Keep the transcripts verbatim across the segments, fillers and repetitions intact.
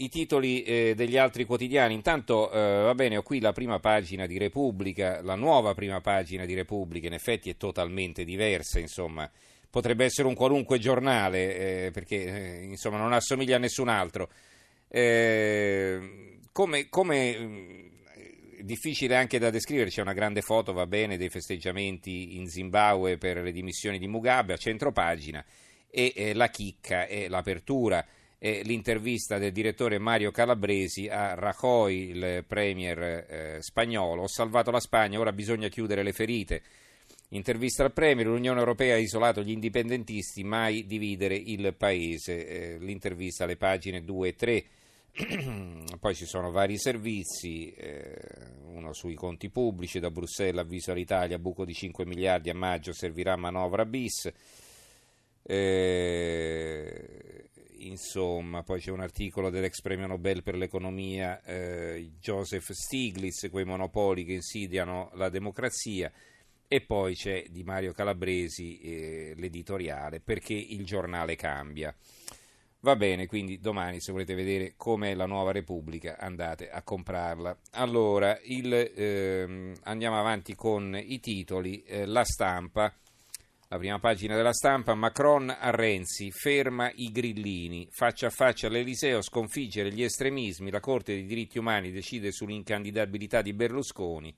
I titoli eh, degli altri quotidiani. Intanto eh, va bene, ho qui la prima pagina di Repubblica, la nuova prima pagina di Repubblica, in effetti è totalmente diversa, insomma, potrebbe essere un qualunque giornale eh, perché eh, insomma non assomiglia a nessun altro. Eh, come, come difficile anche da descrivere, c'è una grande foto, va bene, dei festeggiamenti in Zimbabwe per le dimissioni di Mugabe a centropagina e eh, la chicca e l'apertura. E l'intervista del direttore Mario Calabresi a Rajoy, il premier eh, spagnolo. Ho salvato la Spagna, ora bisogna chiudere le ferite. Intervista al premier, l'Unione Europea ha isolato gli indipendentisti, mai dividere il paese. Eh, l'intervista alle pagine due e tre. Poi ci sono vari servizi, eh, uno sui conti pubblici, da Bruxelles avviso all'Italia, buco di cinque miliardi a maggio, servirà manovra bis. Eh, Insomma, poi c'è un articolo dell'ex premio Nobel per l'economia eh, Joseph Stiglitz, quei monopoli che insidiano la democrazia, e poi c'è di Mario Calabresi eh, l'editoriale, perché il giornale cambia. Va bene, quindi domani se volete vedere com'è la nuova Repubblica andate a comprarla. Allora, il, eh, andiamo avanti con i titoli, eh, La Stampa. La prima pagina della Stampa, Macron a Renzi, ferma i grillini, faccia a faccia all'Eliseo, sconfiggere gli estremismi, la Corte dei diritti umani decide sull'incandidabilità di Berlusconi.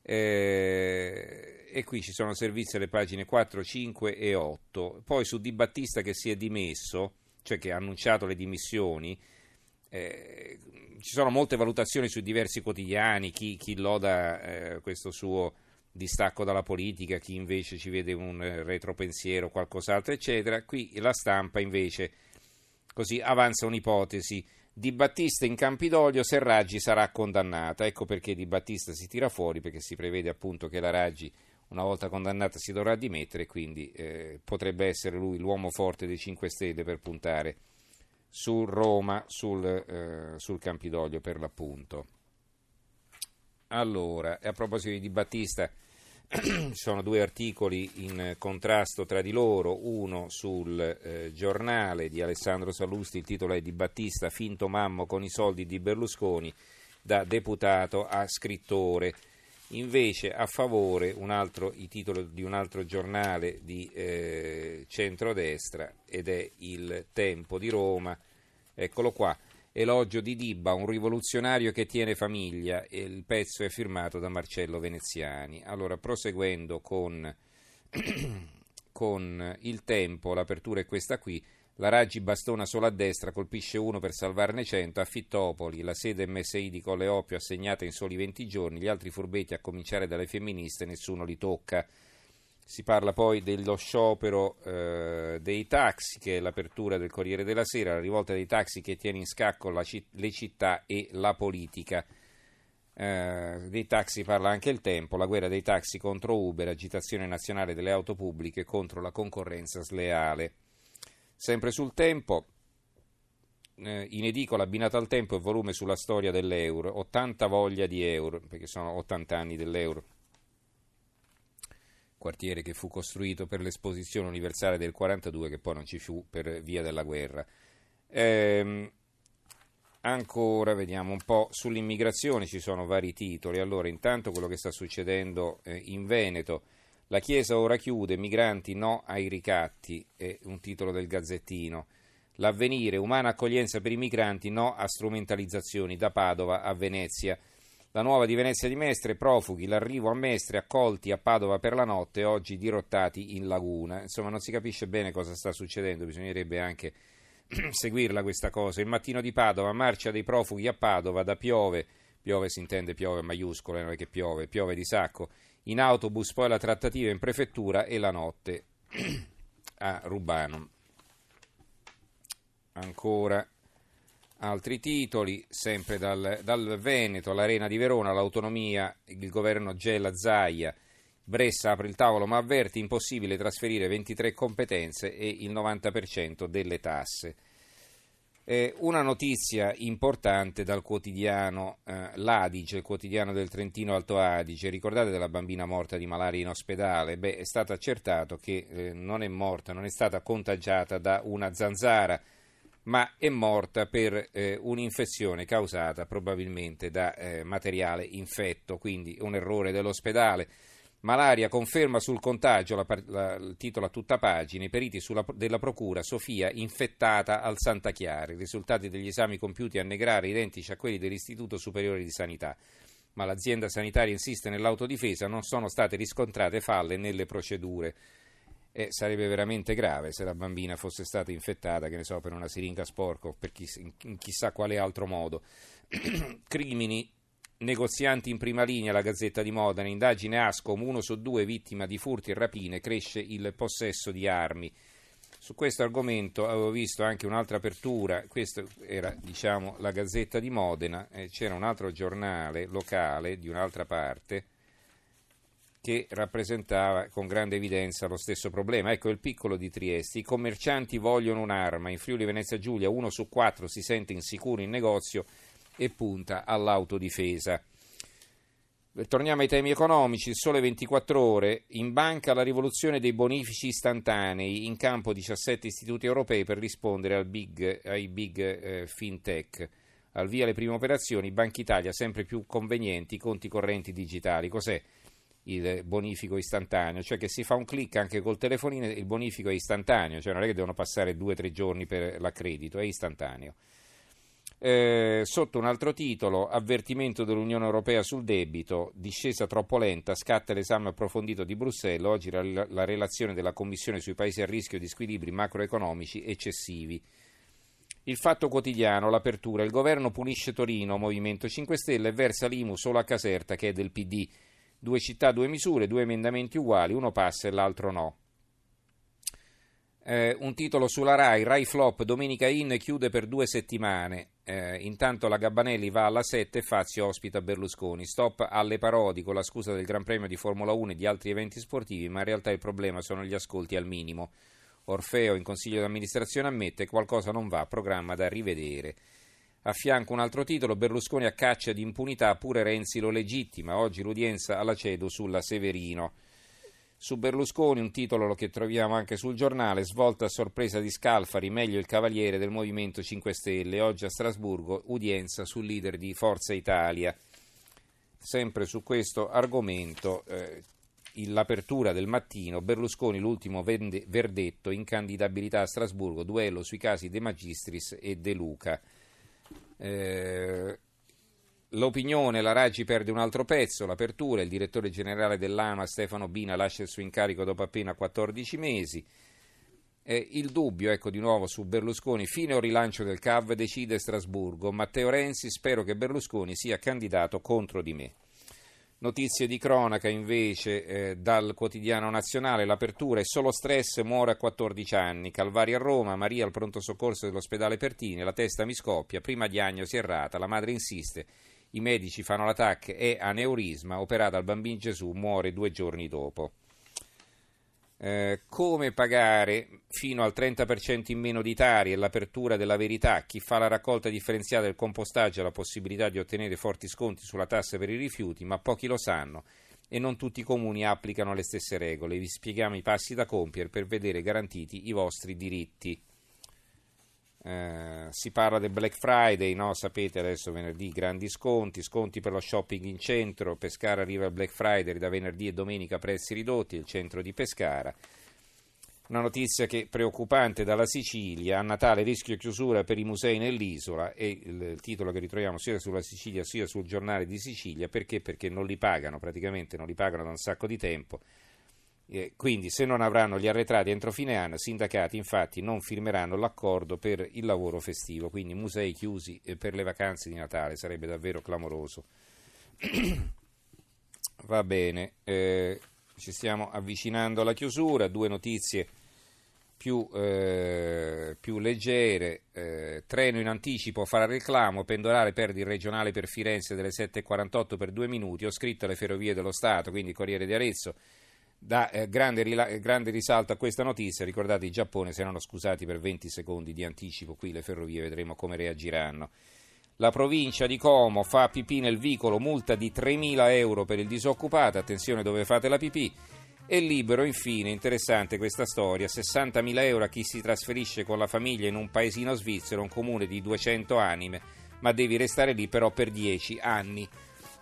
Eh, e qui ci sono servizi alle pagine quattro, cinque e otto. Poi su Di Battista che si è dimesso, cioè che ha annunciato le dimissioni, eh, ci sono molte valutazioni su diversi quotidiani, chi, chi loda eh, questo suo distacco dalla politica, chi invece ci vede un retropensiero, qualcos'altro, eccetera. Qui La Stampa invece così avanza un'ipotesi: Di Battista in Campidoglio, se Raggi sarà condannata. Ecco perché Di Battista si tira fuori, perché si prevede appunto che la Raggi, una volta condannata, si dovrà dimettere, quindi eh, potrebbe essere lui l'uomo forte dei cinque Stelle per puntare su Roma, sul, eh, sul Campidoglio per l'appunto. Allora, a proposito di Di Battista, ci sono due articoli in contrasto tra di loro, uno sul eh, giornale di Alessandro Sallusti, il titolo è Di Battista, finto mammo con i soldi di Berlusconi, da deputato a scrittore. Invece a favore un altro, il titolo di un altro giornale di eh, centrodestra, ed è Il Tempo di Roma, eccolo qua. Elogio di Dibba, un rivoluzionario che tiene famiglia, e il pezzo è firmato da Marcello Veneziani. Allora, proseguendo con, con Il Tempo, l'apertura è questa qui: la Raggi bastona solo a destra, colpisce uno per salvarne cento, a Fittopoli la sede M S I di Colle Oppio assegnata in soli venti giorni, gli altri furbetti a cominciare dalle femministe, nessuno li tocca. Si parla poi dello sciopero eh, dei taxi, che è l'apertura del Corriere della Sera, la rivolta dei taxi che tiene in scacco la citt- le città e la politica. Eh, dei taxi parla anche Il Tempo, la guerra dei taxi contro Uber, agitazione nazionale delle auto pubbliche contro la concorrenza sleale. Sempre sul Tempo, eh, in edicola abbinato al Tempo il volume sulla storia dell'euro, ottanta voglia di euro, perché sono ottanta anni dell'euro. Quartiere che fu costruito per l'esposizione universale del quarantadue, che poi non ci fu per via della guerra. Ehm, ancora vediamo un po', sull'immigrazione ci sono vari titoli. Allora, intanto quello che sta succedendo eh, in Veneto, la Chiesa ora chiude, migranti no ai ricatti, è un titolo del Gazzettino. L'Avvenire, umana accoglienza per i migranti, no a strumentalizzazioni, da Padova a Venezia. La nuova di Venezia di Mestre, profughi, l'arrivo a Mestre, accolti a Padova per la notte, oggi dirottati in laguna. Insomma, non si capisce bene cosa sta succedendo, bisognerebbe anche seguirla questa cosa. Il mattino di Padova, marcia dei profughi a Padova, da Piove, Piove si intende Piove maiuscolo, non è che piove, Piove di Sacco, in autobus, poi la trattativa in prefettura e la notte a Rubano. Ancora altri titoli, sempre dal, dal Veneto, l'Arena di Verona, l'autonomia, il governo gela Zaia, Bressa apre il tavolo ma avverte impossibile trasferire ventitré competenze e il novanta per cento delle tasse. Eh, una notizia importante dal quotidiano eh, L'Adige, il quotidiano del Trentino Alto Adige, ricordate della bambina morta di malaria in ospedale? Beh, è stato accertato che eh, non è morta, non è stata contagiata da una zanzara. ma è morta per eh, un'infezione causata probabilmente da eh, materiale infetto, quindi un errore dell'ospedale. Malaria, conferma sul contagio, la, la, il titolo a tutta pagina, i periti sulla, della procura, Sofia infettata al Santa Chiara, i risultati degli esami compiuti a Negrare identici a quelli dell'Istituto Superiore di Sanità, ma l'azienda sanitaria insiste nell'autodifesa, non sono state riscontrate falle nelle procedure. Eh, sarebbe veramente grave se la bambina fosse stata infettata, che ne so, per una siringa sporca o per chiss- in chissà quale altro modo. Crimini, negozianti in prima linea, la Gazzetta di Modena, indagine Ascom, uno su due vittima di furti e rapine, cresce il possesso di armi. Su questo argomento avevo visto anche un'altra apertura, questa era, diciamo, la Gazzetta di Modena, eh, c'era un altro giornale locale di un'altra parte che rappresentava con grande evidenza lo stesso problema. Ecco il piccolo di Trieste, i commercianti vogliono un'arma, in Friuli Venezia Giulia uno su quattro si sente insicuro in negozio e punta all'autodifesa. Torniamo ai temi economici, il Sole ventiquattro Ore, in banca la rivoluzione dei bonifici istantanei, in campo diciassette istituti europei per rispondere al big, ai big eh, fintech. Al via le prime operazioni, Banca Italia sempre più convenienti, conti correnti digitali. Cos'è il bonifico istantaneo? Cioè che si fa un click anche col telefonino e il bonifico è istantaneo, cioè non è che devono passare due o tre giorni per l'accredito, è istantaneo. Eh, sotto un altro titolo, avvertimento dell'Unione Europea sul debito, discesa troppo lenta, scatta l'esame approfondito di Bruxelles, oggi la, la relazione della Commissione sui paesi a rischio di squilibri macroeconomici eccessivi. Il Fatto Quotidiano, l'apertura, il governo punisce Torino, Movimento cinque Stelle, e versa l'I M U solo a Caserta che è del P D, due città, due misure, due emendamenti uguali, uno passa e l'altro no. Eh, un titolo sulla Rai, Rai flop, Domenica In chiude per due settimane, eh, intanto la Gabbanelli va alla sette e Fazio ospita Berlusconi, stop alle parodi con la scusa del Gran Premio di Formula uno e di altri eventi sportivi, ma in realtà il problema sono gli ascolti al minimo. Orfeo in consiglio d'amministrazione ammette qualcosa non va, programma da rivedere. A fianco un altro titolo, Berlusconi a caccia di impunità, pure Renzi lo legittima, oggi l'udienza alla CEDU sulla Severino. Su Berlusconi un titolo che troviamo anche sul giornale, svolta a sorpresa di Scalfari, meglio il cavaliere del Movimento cinque Stelle, oggi a Strasburgo udienza sul leader di Forza Italia. Sempre su questo argomento, eh, l'apertura del Mattino, Berlusconi l'ultimo vende- verdetto, incandidabilità a Strasburgo, duello sui casi De Magistris e De Luca. Eh, L'Opinione, la Raggi perde un altro pezzo, l'apertura, il direttore generale dell'ANA Stefano Bina lascia il suo incarico dopo appena quattordici mesi. Eh, il Dubbio, ecco di nuovo su Berlusconi, fine o rilancio del C A V, decide Strasburgo, Matteo Renzi, spero che Berlusconi sia candidato contro di me. Notizie di cronaca invece eh, dal Quotidiano Nazionale, l'apertura è solo stress, muore a quattordici anni, Calvari a Roma, Maria al pronto soccorso dell'ospedale Pertini, la testa mi scoppia, prima diagnosi errata, la madre insiste, i medici fanno la T A C, è aneurisma, operata al bambino Gesù, muore due giorni dopo. Eh, come pagare fino al trenta per cento in meno di Tari e l'apertura della Verità, chi fa la raccolta differenziata del compostaggio ha la possibilità di ottenere forti sconti sulla tassa per i rifiuti, ma pochi lo sanno e non tutti i comuni applicano le stesse regole. Vi spieghiamo i passi da compiere per vedere garantiti i vostri diritti. Eh, si parla del Black Friday, no? Sapete, adesso venerdì grandi sconti, sconti per lo shopping in centro, Pescara arriva il Black Friday, da venerdì e domenica prezzi ridotti, il centro di Pescara. Una notizia che preoccupante dalla Sicilia, a Natale rischio chiusura per i musei nell'isola, e il titolo che ritroviamo sia sulla Sicilia sia sul giornale di Sicilia, perché? Perché non li pagano, praticamente non li pagano da un sacco di tempo. Quindi se non avranno gli arretrati entro fine anno, sindacati infatti non firmeranno l'accordo per il lavoro festivo, quindi musei chiusi per le vacanze di Natale, sarebbe davvero clamoroso. Va bene, eh, ci stiamo avvicinando alla chiusura, due notizie più, eh, più leggere, eh, treno in anticipo, farà reclamo, pendolare perde il regionale per Firenze delle sette e quarantotto per due minuti, ho scritto alle Ferrovie dello Stato, quindi Corriere di Arezzo, Da eh, grande, rila- grande risalto a questa notizia, ricordate in Giappone si erano scusati per venti secondi di anticipo, qui le ferrovie vedremo come reagiranno. La provincia di Como fa pipì nel vicolo, multa di tremila euro per il disoccupato, attenzione dove fate la pipì, E Libero, infine, interessante questa storia, sessantamila euro a chi si trasferisce con la famiglia in un paesino svizzero, un comune di duecento anime, ma devi restare lì però per dieci anni.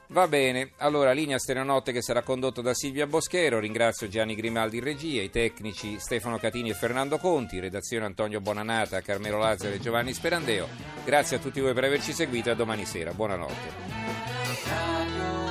Va bene, allora linea Stereonotte che sarà condotto da Silvia Boschero, ringrazio Gianni Grimaldi in regia, i tecnici Stefano Catini e Fernando Conti, redazione Antonio Bonanata, Carmelo Lazzaro e Giovanni Sperandeo. Grazie a tutti voi per averci seguito e a domani sera. Buonanotte.